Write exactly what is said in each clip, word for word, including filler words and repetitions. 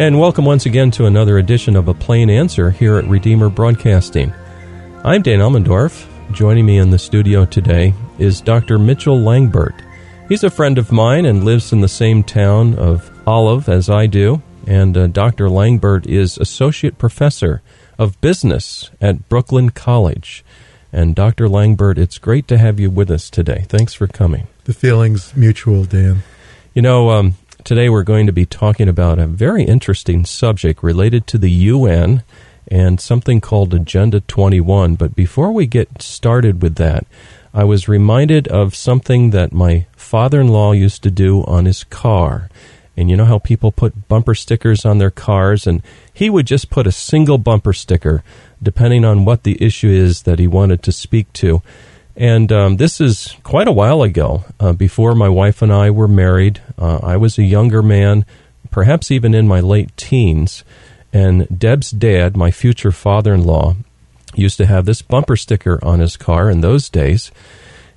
and welcome once again to another edition of A Plain Answer here at Redeemer Broadcasting. I'm Dan Elmendorf. Joining me in the studio today is Doctor Mitchell Langbert. He's a friend of mine and lives in the same town of Olive as I do, and uh, Doctor Langbert is Associate Professor of Business at Brooklyn College. And Doctor Langbert, it's great to have you with us today. Thanks for coming. The feeling's mutual, Dan. You know, um, today we're going to be talking about a very interesting subject related to the U N and something called Agenda twenty-one. But before we get started with that, I was reminded of something that my father-in-law used to do on his car. And you know how people put bumper stickers on their cars, and he would just put a single bumper sticker depending on what the issue is that he wanted to speak to. And um, this is quite a while ago, uh, before my wife and I were married. Uh, I was a younger man, perhaps even in my late teens, and Deb's dad, my future father-in-law, used to have this bumper sticker on his car in those days.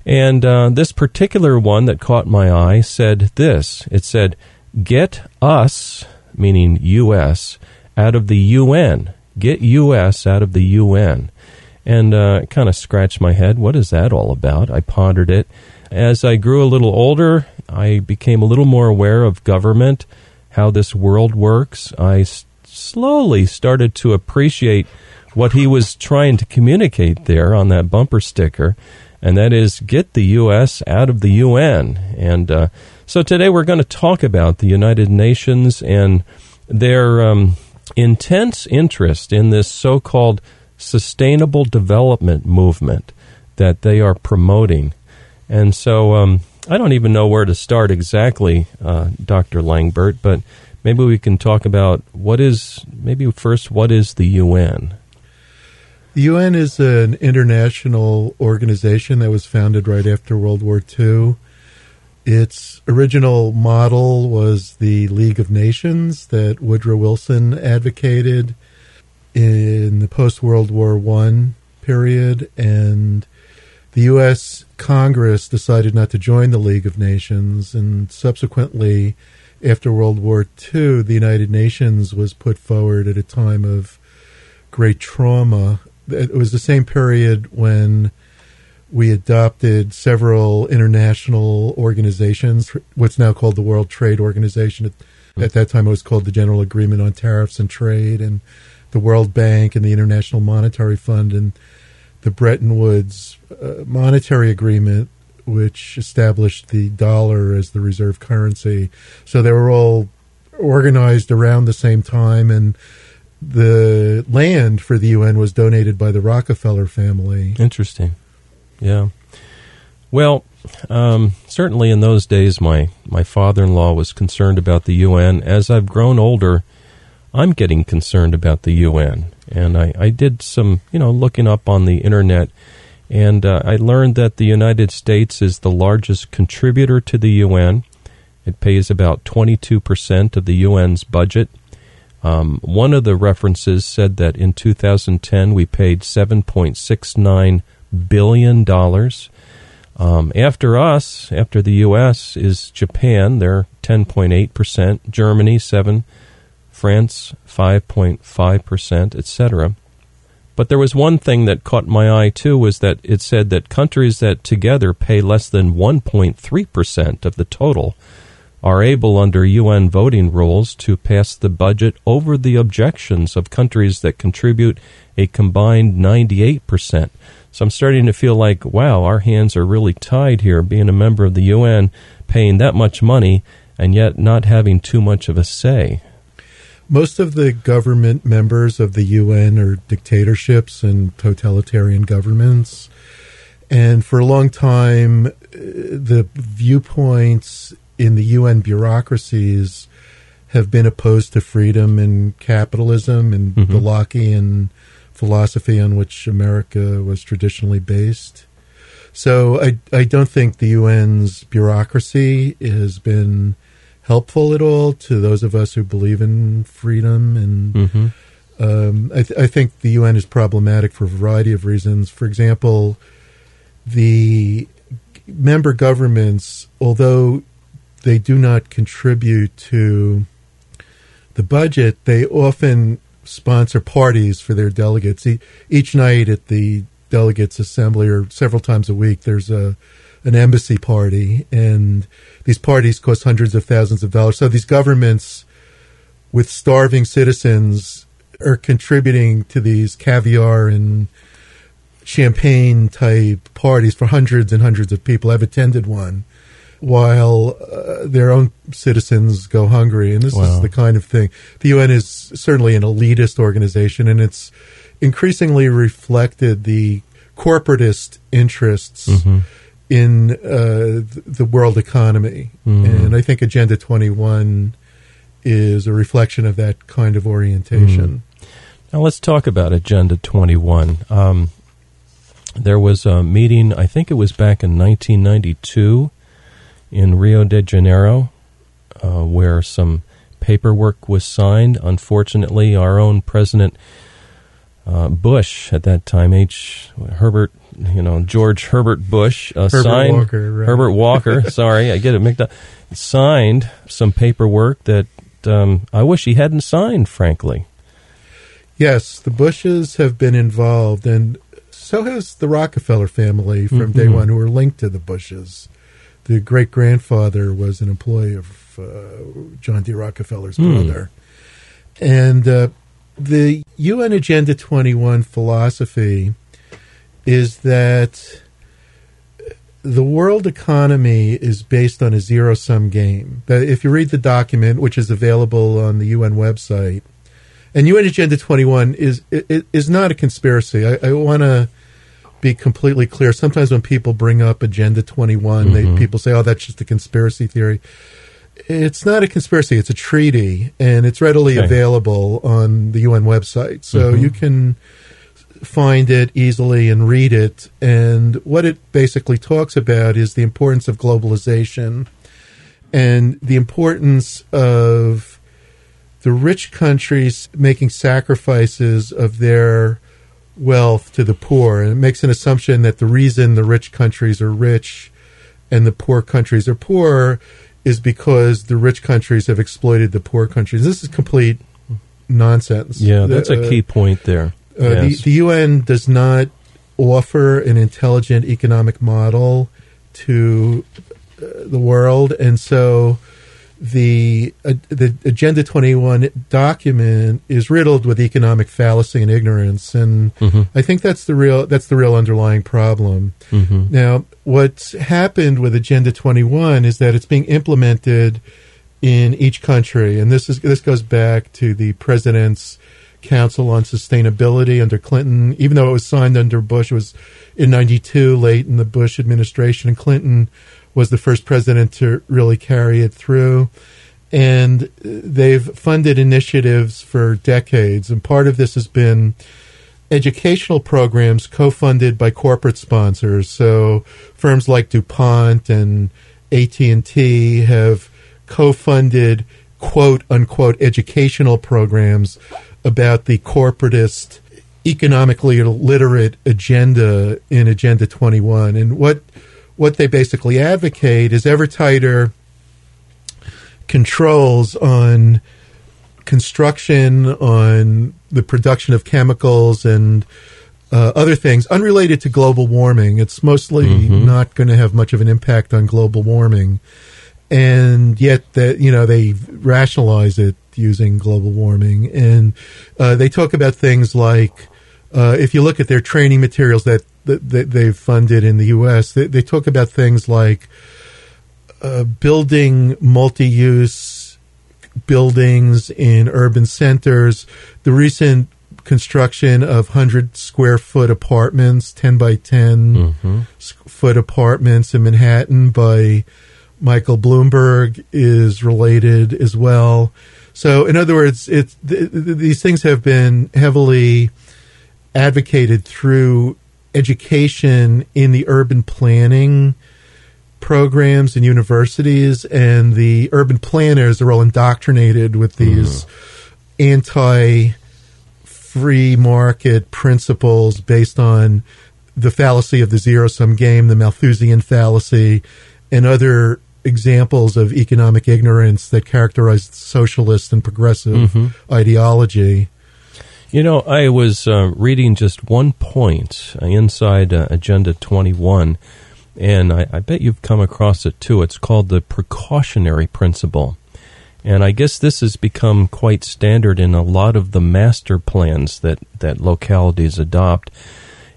And uh, this particular one that caught my eye said this. It said, "Get us," meaning U S, "out of the U N. Get U S out of the U N." And uh, it kind of scratched my head. What is that all about? I pondered it. As I grew a little older, I became a little more aware of government, how this world works. I s- slowly started to appreciate what he was trying to communicate there on that bumper sticker, and that is get the U S out of the U N. And uh, so today we're going to talk about the United Nations and their um, intense interest in this so-called sustainable development movement that they are promoting. And so um, I don't even know where to start exactly, uh, Doctor Langbert, but maybe we can talk about what is, maybe first, what is the U N? The U N is an international organization that was founded right after World War Two. Its original model was the League of Nations that Woodrow Wilson advocated in the post-World War One period, and the U S. Congress decided not to join the League of Nations, and subsequently, after World War Two, the United Nations was put forward at a time of great trauma. It was the same period when we adopted several international organizations, what's now called the World Trade Organization. At, at that time, it was called the General Agreement on Tariffs and Trade, and the World Bank and the International Monetary Fund, and the Bretton Woods uh, Monetary Agreement, which established the dollar as the reserve currency. So they were all organized around the same time, and the land for the U N was donated by the Rockefeller family. Interesting. Yeah. Well, um, certainly in those days, my, my father-in-law was concerned about the U N. As I've grown older, I'm getting concerned about the U N. And I, I did some, you know, looking up on the Internet, and uh, I learned that the United States is the largest contributor to the U N. It pays about twenty-two percent of the U N's budget. Um, one of the references said that in two thousand ten, we paid seven point six nine billion dollars. Um, after us, after the U S, is Japan. They're ten point eight percent, Germany, seven percent, France, five point five percent, et cetera. But there was one thing that caught my eye, too, was that it said that countries that together pay less than one point three percent of the total are able under U N voting rules to pass the budget over the objections of countries that contribute a combined ninety-eight percent. So I'm starting to feel like, wow, our hands are really tied here, being a member of the U N, paying that much money, and yet not having too much of a say. Most of the government members of the U N are dictatorships and totalitarian governments. And for a long time, the viewpoints in the U N bureaucracies have been opposed to freedom and capitalism and mm-hmm. the Lockean philosophy on which America was traditionally based. So I, I don't think the U N's bureaucracy has been helpful at all to those of us who believe in freedom. And mm-hmm. um, I, th- I think the U N is problematic for a variety of reasons. For example, the member governments, although they do not contribute to the budget, they often sponsor parties for their delegates. E- each night at the delegates' assembly, or several times a week, there's a an embassy party, and these parties cost hundreds of thousands of dollars. So these governments with starving citizens are contributing to these caviar and champagne-type parties for hundreds and hundreds of people. I've attended one, while uh, their own citizens go hungry. And this wow. is the kind of thing. The U N is certainly an elitist organization, and it's increasingly reflected the corporatist interests mm-hmm. in uh, the world economy. Mm-hmm. And I think Agenda twenty-one is a reflection of that kind of orientation. Mm. Now let's talk about Agenda twenty-one. Um, there was a meeting, I think it was back in nineteen ninety-two, in Rio de Janeiro, uh, where some paperwork was signed. Unfortunately, our own President uh, Bush at that time, H. Herbert, you know, George Herbert Bush, uh, Herbert signed Walker, right. Herbert Walker. sorry, I get it mixed up. Signed some paperwork that um, I wish he hadn't signed, frankly. Yes, the Bushes have been involved, and so has the Rockefeller family from mm-hmm. day one, who are linked to the Bushes. The great-grandfather was an employee of uh, John D. Rockefeller's brother. Mm. And uh, the U N Agenda twenty-one philosophy is that the world economy is based on a zero-sum game. That if you read the document, which is available on the U N website, and U N Agenda twenty-one is it, is not a conspiracy. I, I want to be completely clear. Sometimes when people bring up Agenda twenty-one, mm-hmm. they, people say, oh, that's just a conspiracy theory. It's not a conspiracy. It's a treaty, and it's readily okay. available on the U N website. So mm-hmm. you can find it easily and read it. And what it basically talks about is the importance of globalization and the importance of the rich countries making sacrifices of their wealth to the poor, and it makes an assumption that the reason the rich countries are rich and the poor countries are poor is because the rich countries have exploited the poor countries. This is complete nonsense. Yeah, that's uh, a key point there. Uh, yes. the, the U N does not offer an intelligent economic model to uh, the world, and so the uh, the Agenda twenty-one document is riddled with economic fallacy and ignorance, and mm-hmm. I think that's the real that's the real underlying problem. Mm-hmm. Now, what's happened with Agenda twenty-one is that it's being implemented in each country, and this is this goes back to the President's Council on Sustainability under Clinton. Even though it was signed under Bush, it was in ninety-two, late in the Bush administration, and Clinton was the first president to really carry it through. And they've funded initiatives for decades. And part of this has been educational programs co-funded by corporate sponsors. So firms like DuPont and A T and T have co-funded, quote, unquote, educational programs about the corporatist, economically illiterate agenda in Agenda twenty-one. And what... What they basically advocate is ever tighter controls on construction, on the production of chemicals and uh, other things unrelated to global warming. It's mostly mm-hmm. not going to have much of an impact on global warming, and yet that you know they rationalize it using global warming, and uh, they talk about things like uh, if you look at their training materials that. that they've funded in the U S. They, they talk about things like uh, building multi-use buildings in urban centers, the recent construction of one hundred square foot apartments, ten by ten mm-hmm. foot apartments in Manhattan by Michael Bloomberg is related as well. So in other words, it's, th- th- these things have been heavily advocated through education in the urban planning programs and universities, and the urban planners are all indoctrinated with these mm. anti-free market principles based on the fallacy of the zero-sum game, the Malthusian fallacy, and other examples of economic ignorance that characterized socialist and progressive mm-hmm. ideology. You know, I was uh, reading just one point uh, inside uh, Agenda twenty-one, and I, I bet you've come across it too. It's called the Precautionary Principle. And I guess this has become quite standard in a lot of the master plans that, that localities adopt.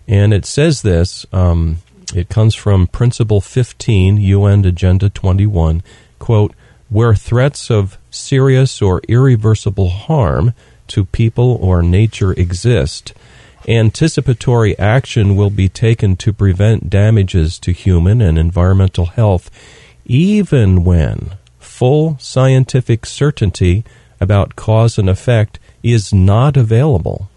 And it says this, um, it comes from Principle fifteen, U N Agenda twenty-one, quote, where threats of serious or irreversible harm to people or nature exist, anticipatory action will be taken to prevent damages to human and environmental health, even when full scientific certainty about cause and effect is not available,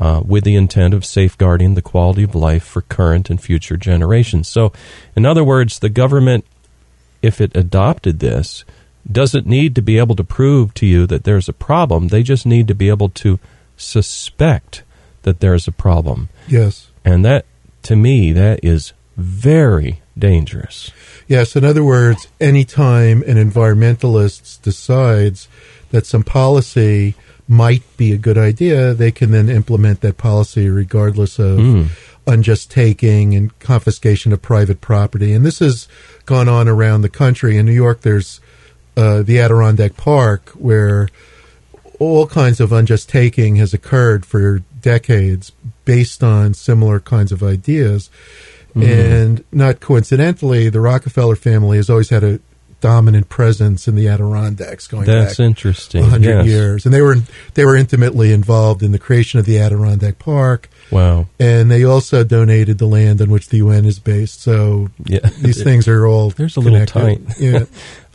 uh, with the intent of safeguarding the quality of life for current and future generations. So, in other words, the government, if it adopted this, doesn't need to be able to prove to you that there's a problem. They just need to be able to suspect that there's a problem. Yes. And that, to me, that is very dangerous. Yes, in other words, any time an environmentalist decides that some policy might be a good idea, they can then implement that policy regardless of mm. unjust taking and confiscation of private property. And this has gone on around the country. In New York, there's uh, the Adirondack Park, where all kinds of unjust taking has occurred for decades based on similar kinds of ideas. And not coincidentally, the Rockefeller family has always had a dominant presence in the Adirondacks going That's back interesting. one hundred yes. years. And they were they were intimately involved in the creation of the Adirondack Park. Wow. And they also donated the land on which the U N is based. So yeah. these things are all There's a connected. Little tight. Yeah.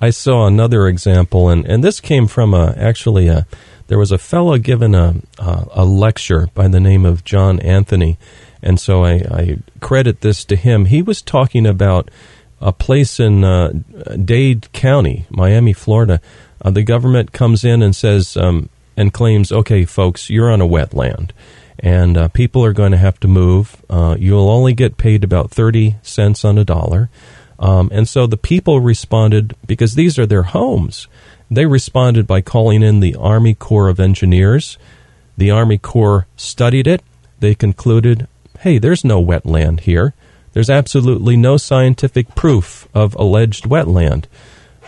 I saw another example, and, and this came from a, actually a, there was a fellow given a, a, a lecture by the name of John Anthony. And so I, I credit this to him. He was talking about a place in uh, Dade County, Miami, Florida. Uh, the government comes in and says um, and claims, okay, folks, you're on a wetland, and uh, people are going to have to move. Uh, you'll only get paid about thirty cents on a dollar. Um, and so the people responded, because these are their homes, they responded by calling in the Army Corps of Engineers. The Army Corps studied it. They concluded, hey, there's no wetland here. There's absolutely no scientific proof of alleged wetland.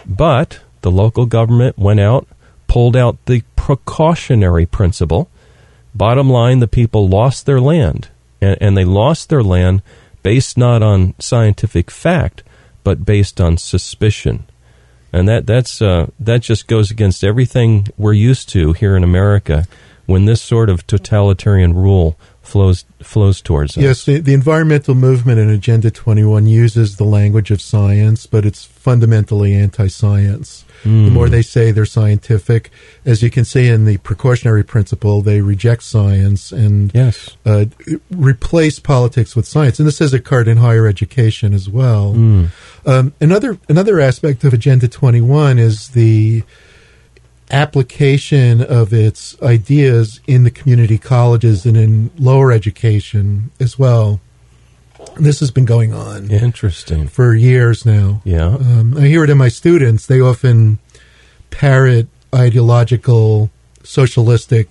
But the local government went out, pulled out the precautionary principle. Bottom line, the people lost their land, and, and they lost their land based not on scientific fact, but based on suspicion. And that that's uh, that just goes against everything we're used to here in America when this sort of totalitarian rule flows flows towards us. Yes, the, the environmental movement in Agenda twenty-one uses the language of science, but it's fundamentally anti-science. Mm. The more they say they're scientific, as you can see in the precautionary principle, they reject science and yes. uh, replace politics with science. And this has occurred in higher education as well. Mm. Um, another another aspect of Agenda twenty-one is the application of its ideas in the community colleges and in lower education as well. This has been going on interesting for years now. Yeah, um, I hear it in my students. They often parrot ideological, socialistic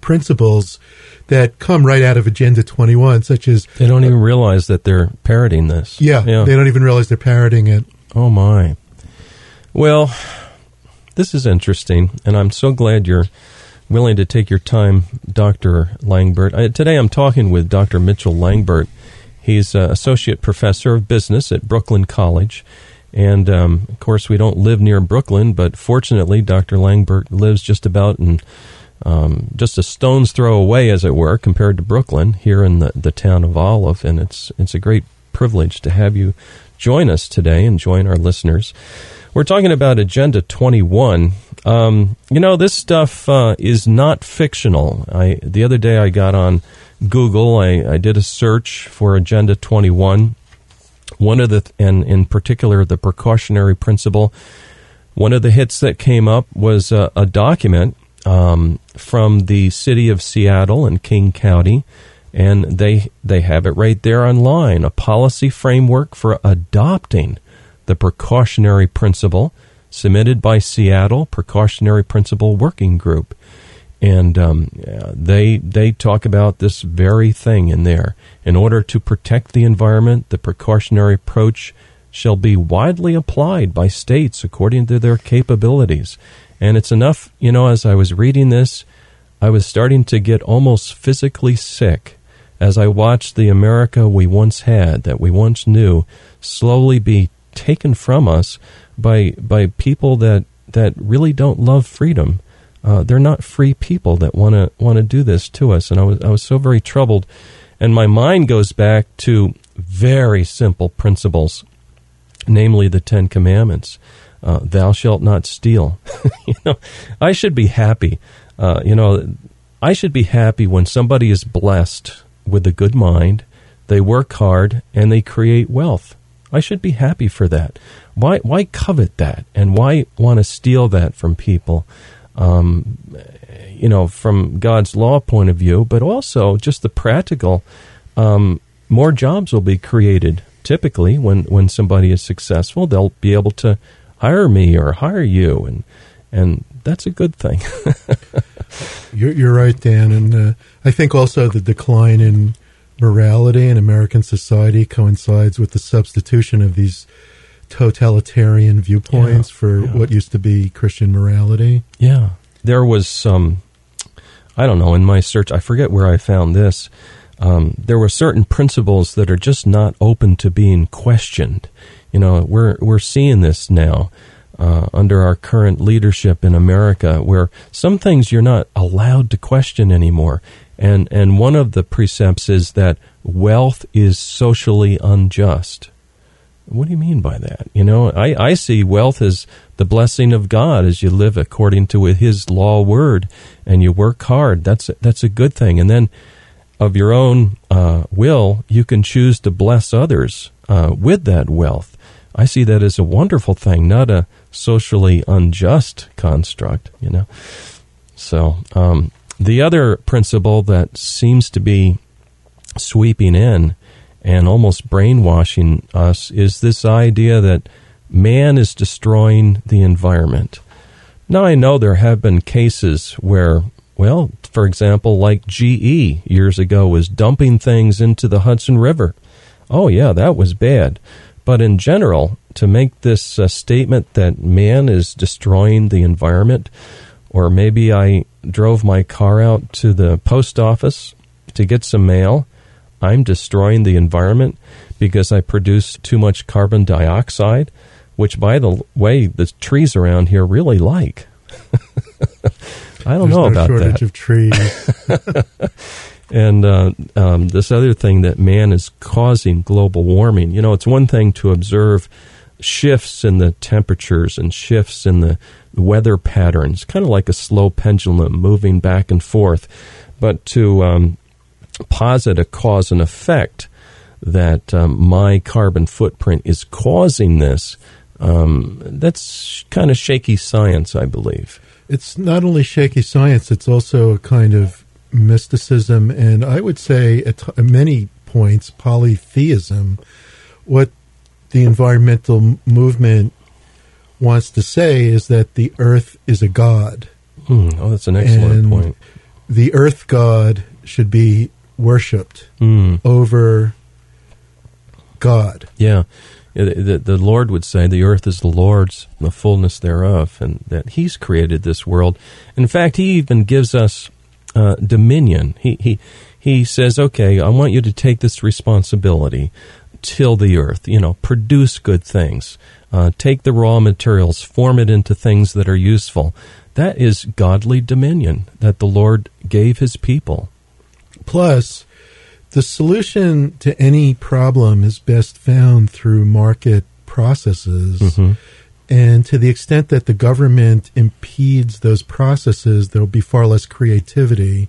principles that come right out of Agenda twenty-one, such as they don't even uh, realize that they're parroting this. Yeah, yeah, they don't even realize they're parroting it. Oh my! Well, this is interesting, and I'm so glad you're willing to take your time, Doctor Langbert. I, today I'm talking with Doctor Mitchell Langbert. He's an associate professor of business at Brooklyn College. And, um, of course, we don't live near Brooklyn, but fortunately Doctor Langbert lives just about in um, just a stone's throw away, as it were, compared to Brooklyn, here in the, the town of Olive. And it's it's a great privilege to have you join us today and join our listeners. We're talking about Agenda twenty-one. Um, you know, this stuff uh, is not fictional. I, the other day I got on Google. I, I did a search for Agenda twenty-one. One of the, and in particular, the precautionary principle. One of the hits that came up was a, a document um, from the city of Seattle and King County, and they they have it right there online. A policy framework for adopting the Precautionary Principle, submitted by Seattle Precautionary Principle Working Group. And um, they they talk about this very thing in there. In order to protect the environment, the precautionary approach shall be widely applied by states according to their capabilities. And it's enough, you know, as I was reading this, I was starting to get almost physically sick as I watched the America we once had, that we once knew, slowly be taken from us by by people that, that really don't love freedom. Uh, they're not free people that want to want to do this to us. And I was I was so very troubled. And my mind goes back to very simple principles, namely the Ten Commandments. Uh, thou shalt not steal. You know, I should be happy. Uh, you know, I should be happy when somebody is blessed with a good mind, they work hard, and they create wealth. I should be happy for that. Why why covet that? And why want to steal that from people? Um, you know, from God's law point of view, but also just the practical, um, more jobs will be created. Typically, when, when somebody is successful, they'll be able to hire me or hire you, and and that's a good thing. you're, you're right, Dan, and uh, I think also the decline in morality in American society coincides with the substitution of these totalitarian viewpoints yeah, for yeah. what used to be Christian morality. Yeah. There was some, I don't know, in my search, I forget where I found this, um, there were certain principles that are just not open to being questioned. You know, we're we're seeing this now uh, under our current leadership in America, where some things you're not allowed to question anymore. And, and one of the precepts is that wealth is socially unjust. What do you mean by that? You know, I, I see wealth as the blessing of God as you live according to His law word and you work hard. That's, that's a good thing. And then of your own uh, will, you can choose to bless others uh, with that wealth. I see that as a wonderful thing, not a socially unjust construct, you know. So um, the other principle that seems to be sweeping in and almost brainwashing us is this idea that man is destroying the environment. Now, I know there have been cases where, well, for example, like G E years ago was dumping things into the Hudson River. Oh, yeah, that was bad. But in general, to make this uh, statement that man is destroying the environment, or maybe I drove my car out to the post office to get some mail, I'm destroying the environment because I produce too much carbon dioxide, which, by the way, the trees around here really like. I don't There's know no about shortage that. Of trees. And uh, um, this other thing that man is causing global warming. You know, it's one thing to observe shifts in the temperatures and shifts in the weather patterns, kind of like a slow pendulum moving back and forth, but to Um, posit a cause and effect that um, my carbon footprint is causing this, um, that's kind of shaky science, I believe. It's not only shaky science, it's also a kind of mysticism, and I would say at t- many points polytheism. What the environmental movement wants to say is that the earth is a god. Mm, oh, that's an excellent and point. The earth god should be worshipped mm. over God. Yeah. The, the Lord would say, the earth is the Lord's, the fullness thereof, and that He's created this world. In fact, He even gives us uh, dominion. He, he, he says, okay, I want you to take this responsibility, till the earth, you know, produce good things, uh, take the raw materials, form it into things that are useful. That is godly dominion that the Lord gave His people. Plus, the solution to any problem is best found through market processes. Mm-hmm. And to the extent that the government impedes those processes, there'll be far less creativity.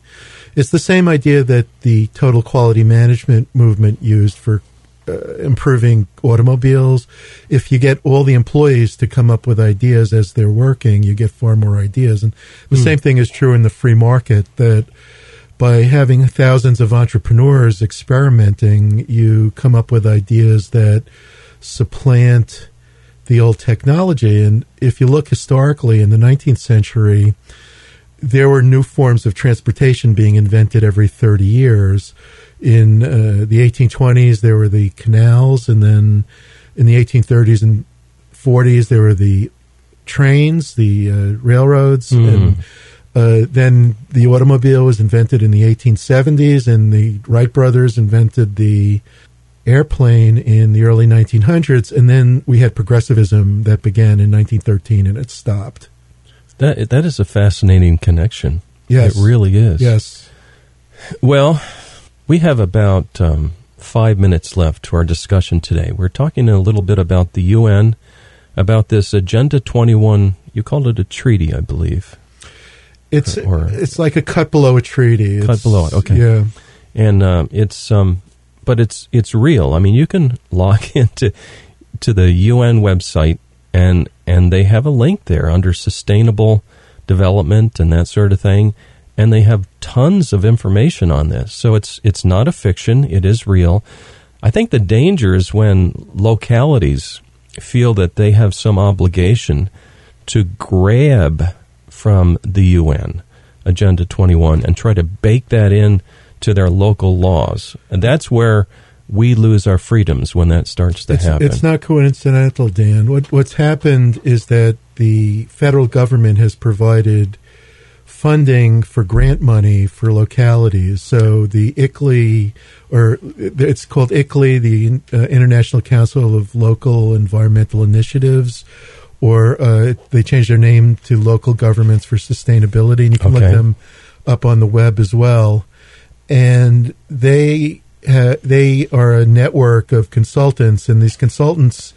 It's the same idea that the total quality management movement used for uh, improving automobiles. If you get all the employees to come up with ideas as they're working, you get far more ideas. And the mm. same thing is true in the free market, that by having thousands of entrepreneurs experimenting, you come up with ideas that supplant the old technology. And if you look historically in the nineteenth century, there were new forms of transportation being invented every thirty years. In uh, the eighteen twenties, there were the canals, and then in the eighteen thirties and forties, there were the trains, the uh, railroads, mm. and uh, then the automobile was invented in the eighteen seventies, and the Wright brothers invented the airplane in the early nineteen hundreds, and then we had progressivism that began in nineteen thirteen, and it stopped. That that is a fascinating connection. Yes. It really is. Yes. Well, we have about um, five minutes left to our discussion today. We're talking a little bit about the U N, about this Agenda twenty-one. You called it a treaty, I believe. It's or, or, it's like a cut below a treaty. Cut it's, below it, okay. Yeah. And uh, it's um, but it's it's real. I mean, you can log into to the U N website. And and they have a link there under sustainable development and that sort of thing. And they have tons of information on this. So it's it's not a fiction. It is real. I think the danger is when localities feel that they have some obligation to grab from the U N Agenda twenty-one and try to bake that in to their local laws. And that's where we lose our freedoms when that starts to it's, happen. It's not coincidental, Dan. What, what's happened is that the federal government has provided funding for grant money for localities. So the I C L E, or it's called I C L E, the uh, International Council of Local Environmental Initiatives, or uh, they changed their name to Local Governments for Sustainability, and you can okay. look them up on the web as well. And they... Uh, they are a network of consultants, and these consultants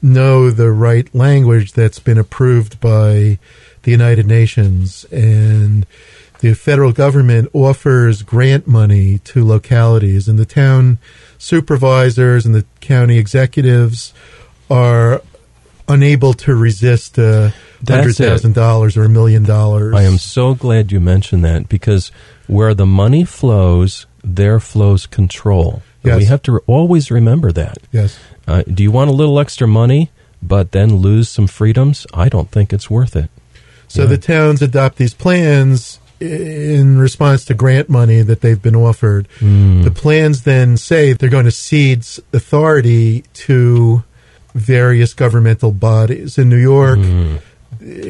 know the right language that's been approved by the United Nations. And the federal government offers grant money to localities, and the town supervisors and the county executives are unable to resist uh, one hundred thousand dollars or a million dollars. I am so glad you mentioned that, because where the money flows, there flows control. Yes. We have to re- always remember that. Yes. Uh, do you want a little extra money, but then lose some freedoms? I don't think it's worth it. So yeah. The towns adopt these plans in response to grant money that they've been offered. Mm. The plans then say they're going to cede authority to various governmental bodies. In New York, mm.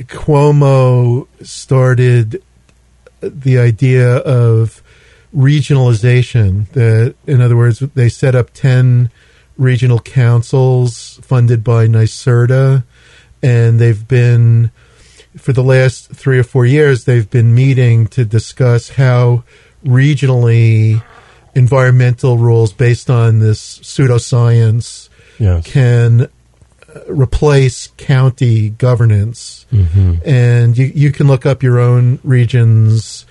Cuomo started the idea of regionalization. That, in other words, they set up ten regional councils funded by NYSERDA, and they've been, for the last three or four years, they've been meeting to discuss how regionally environmental rules based on this pseudoscience yes. can replace county governance. Mm-hmm. And you, you can look up your own region's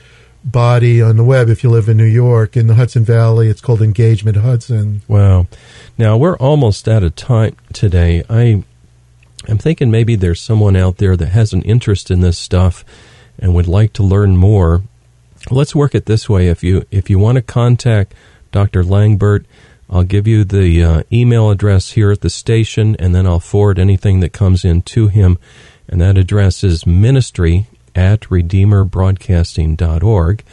body on the web if you live in New York. In the Hudson Valley, it's called Engagement Hudson. Wow. Now, we're almost out of time today. I, I'm thinking maybe there's someone out there that has an interest in this stuff and would like to learn more. Let's work it this way. If you, if you want to contact Doctor Langbert, I'll give you the uh, email address here at the station, and then I'll forward anything that comes in to him. And that address is ministry at redeemer broadcasting dot org.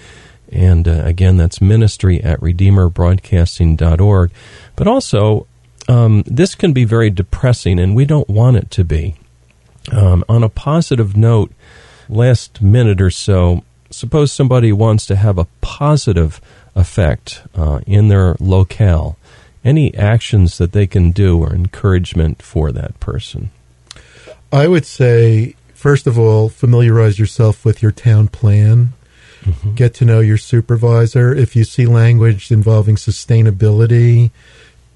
And uh, again, that's ministry at redeemer broadcasting dot org. But also, um, this can be very depressing, and we don't want it to be. Um, on a positive note, last minute or so, suppose somebody wants to have a positive effect uh, in their locale. Any actions that they can do or encouragement for that person? I would say, first of all, familiarize yourself with your town plan. Mm-hmm. Get to know your supervisor. If you see language involving sustainability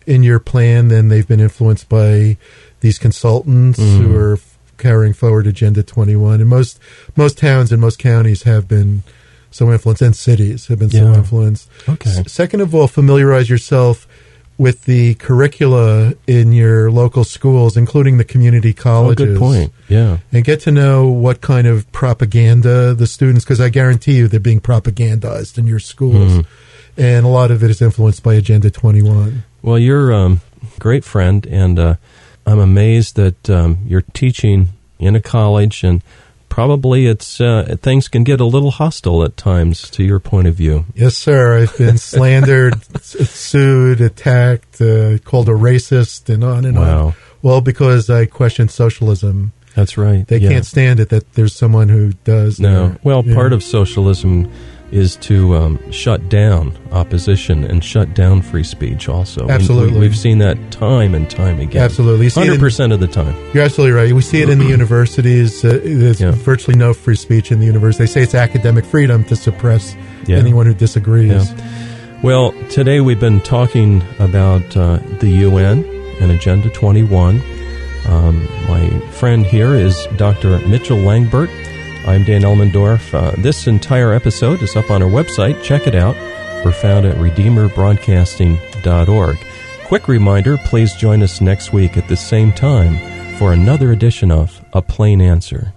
in your plan, then they've been influenced by these consultants mm-hmm. who are carrying forward Agenda twenty-one. And most most towns and most counties have been so influenced, and cities have been yeah. so influenced. Okay. S- second of all, familiarize yourself with the curricula in your local schools, including the community colleges. Oh, good point, yeah. And get to know what kind of propaganda the students, because I guarantee you they're being propagandized in your schools. Mm. And a lot of it is influenced by Agenda twenty-one. Well, you're a um, great friend, and uh, I'm amazed that um, you're teaching in a college, and probably it's uh, things can get a little hostile at times to your point of view. Yes, sir. I've been slandered, sued, attacked, uh, called a racist, and on and wow. on. Well, because I question socialism. That's right. They yeah. can't stand it that there's someone who does. No. Their, well, part know. of socialism is to um, shut down opposition and shut down free speech also. Absolutely. We, we've seen that time and time again. Absolutely. one hundred percent in, of the time. You're absolutely right. We see it in the universities. Uh, there's yeah. virtually no free speech in the university. They say it's academic freedom to suppress yeah. anyone who disagrees. Yeah. Well, today we've been talking about uh, the U N and Agenda twenty-one. Um, my friend here is Doctor Mitchell Langbert. I'm Dan Elmendorf. Uh, this entire episode is up on our website. Check it out. We're found at redeemer broadcasting dot org. Quick reminder, please join us next week at the same time for another edition of A Plain Answer.